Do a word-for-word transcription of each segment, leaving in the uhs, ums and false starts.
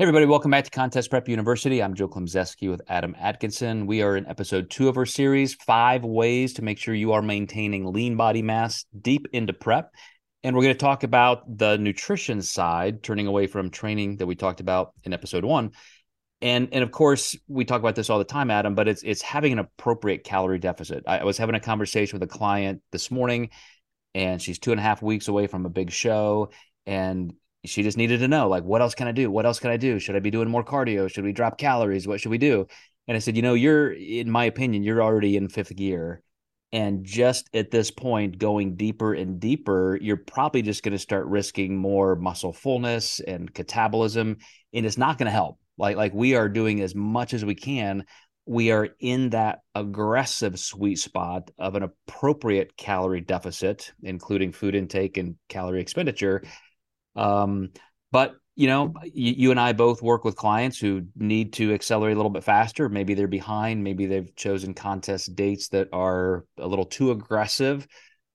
Hey everybody, welcome back to Contest Prep University. I'm Joe Klemczewski with Adam Atkinson. We are in episode two of our series, five ways to make sure you are maintaining lean body mass deep into prep. And we're going to talk about the nutrition side, turning away from training that we talked about in episode one. And, and of course, we talk about this all the time, Adam, but it's, it's having an appropriate calorie deficit. I, I was having a conversation with a client this morning, and she's two and a half weeks away from a big show, and she just needed to know, like, what else can I do? What else can I do? Should I be doing more cardio? Should we drop calories? What should we do? And I said, you know, you're, in my opinion, you're already in fifth gear. And just at this point, going deeper and deeper, you're probably just going to start risking more muscle fullness and catabolism. And it's not going to help. Like, like we are doing as much as we can. We are in that aggressive sweet spot of an appropriate calorie deficit, including food intake and calorie expenditure. Um, but you know, you, you and I both work with clients who need to accelerate a little bit faster. Maybe they're behind, maybe they've chosen contest dates that are a little too aggressive,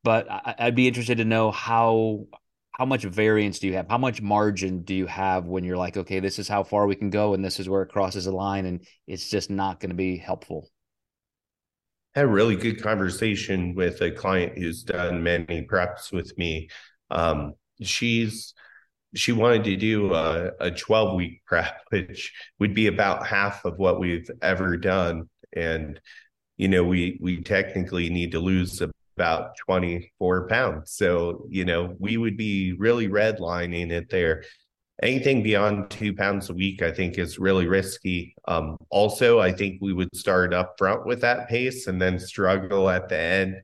but I, I'd be interested to know how, how much variance do you have? How much margin do you have when you're like, okay, this is how far we can go. And this is where it crosses a line and it's just not going to be helpful. I had a really good conversation with a client who's done many preps with me. Um, she's, She wanted to do a, a twelve-week prep, which would be about half of what we've ever done. And, you know, we we technically need to lose about twenty-four pounds. So, you know, we would be really redlining it there. Anything beyond two pounds a week, I think, is really risky. Um, also, I think we would start up front with that pace and then struggle at the end.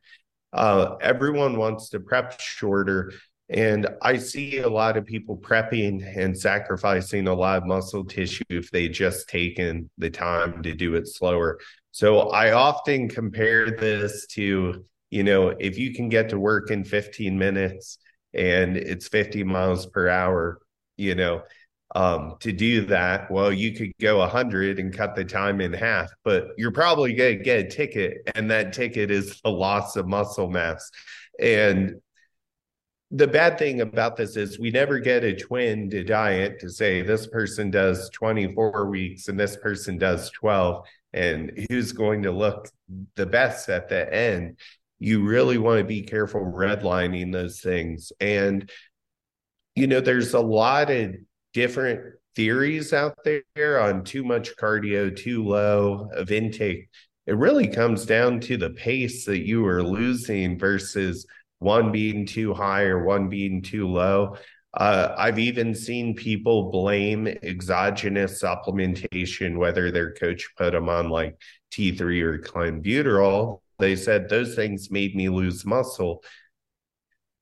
Uh, everyone wants to prep shorter. And I see a lot of people prepping and sacrificing a lot of muscle tissue if they just taken the time to do it slower. So I often compare this to, you know, if you can get to work in fifteen minutes and it's fifty miles per hour, you know, um, to do that, well, you could go one hundred and cut the time in half, but you're probably going to get a ticket. And that ticket is the loss of muscle mass. And the bad thing about this is we never get a twin to diet to say this person does twenty-four weeks and this person does twelve, and who's going to look the best at the end. You really want to be careful redlining those things. And, you know, there's a lot of different theories out there on too much cardio, too low of intake. It really comes down to the pace that you are losing versus one being too high or one being too low. Uh, I've even seen people blame exogenous supplementation, whether their coach put them on like T three or Clenbuterol. They said those things made me lose muscle.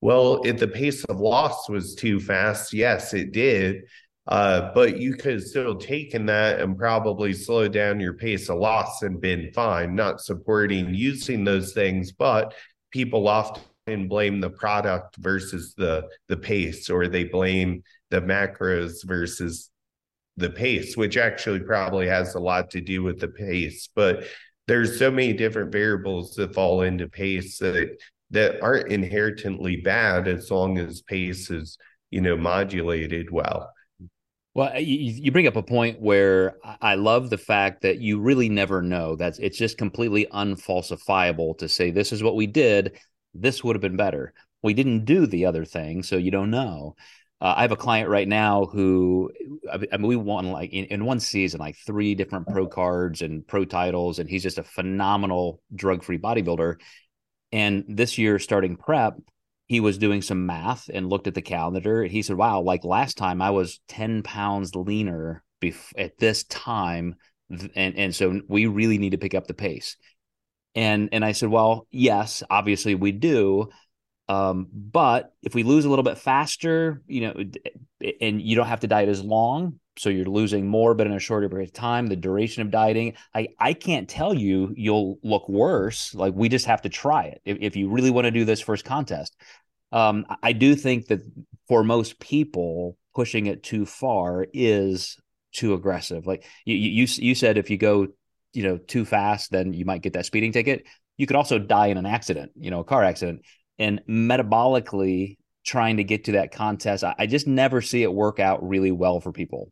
Well, if the pace of loss was too fast, yes, it did. Uh, but you could have still taken that and probably slowed down your pace of loss and been fine, not supporting using those things. But people often and blame the product versus the the pace, or they blame the macros versus the pace, which actually probably has a lot to do with the pace. But there's so many different variables that fall into pace that that aren't inherently bad as long as pace is, you know, modulated well. Well, you, you bring up a point where I love the fact that you really never know. That's it's just completely unfalsifiable to say this is what we did. This would have been better. We didn't do the other thing, so you don't know. Uh, I have a client right now who, I mean, we won like in, in one season, like three different pro cards and pro titles, and he's just a phenomenal drug-free bodybuilder. And this year, starting prep, he was doing some math and looked at the calendar. He said, wow, like last time I was ten pounds leaner bef- at this time. And, and so we really need to pick up the pace. And and I said, well, yes, obviously we do. Um, but if we lose a little bit faster, you know, and you don't have to diet as long, so you're losing more, but in a shorter period of time, the duration of dieting, I, I can't tell you you'll look worse. Like we just have to try it if, if you really want to do this first contest. Um, I do think that for most people, pushing it too far is too aggressive. Like you you, you said, if you go you know, too fast, then you might get that speeding ticket. You could also die in an accident, you know, a car accident. And metabolically trying to get to that contest, I, I just never see it work out really well for people.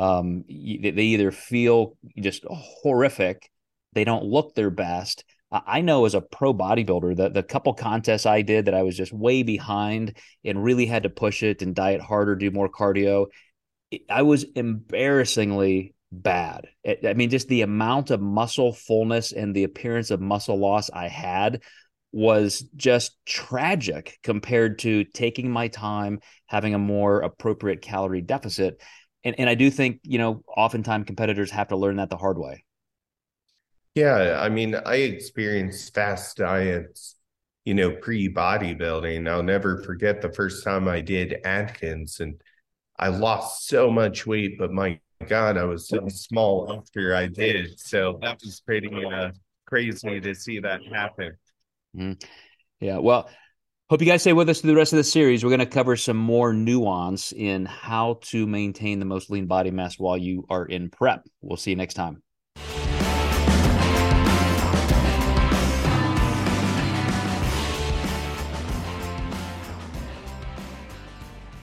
Um, they either feel just horrific, they don't look their best. I know as a pro bodybuilder, the, the couple contests I did that I was just way behind and really had to push it and diet harder, do more cardio, I was embarrassingly bad. I mean, just the amount of muscle fullness and the appearance of muscle loss I had was just tragic compared to taking my time, having a more appropriate calorie deficit. And and I do think, you know, oftentimes competitors have to learn that the hard way. Yeah, I mean, I experienced fast diets, you know, pre-bodybuilding. I'll never forget the first time I did Atkins, and I lost so much weight, but my God, I was so small after I did. So that was pretty uh, crazy to see that happen. Mm. Yeah, well, hope you guys stay with us through the rest of the series. We're going to cover some more nuance in how to maintain the most lean body mass while you are in prep. We'll see you next time.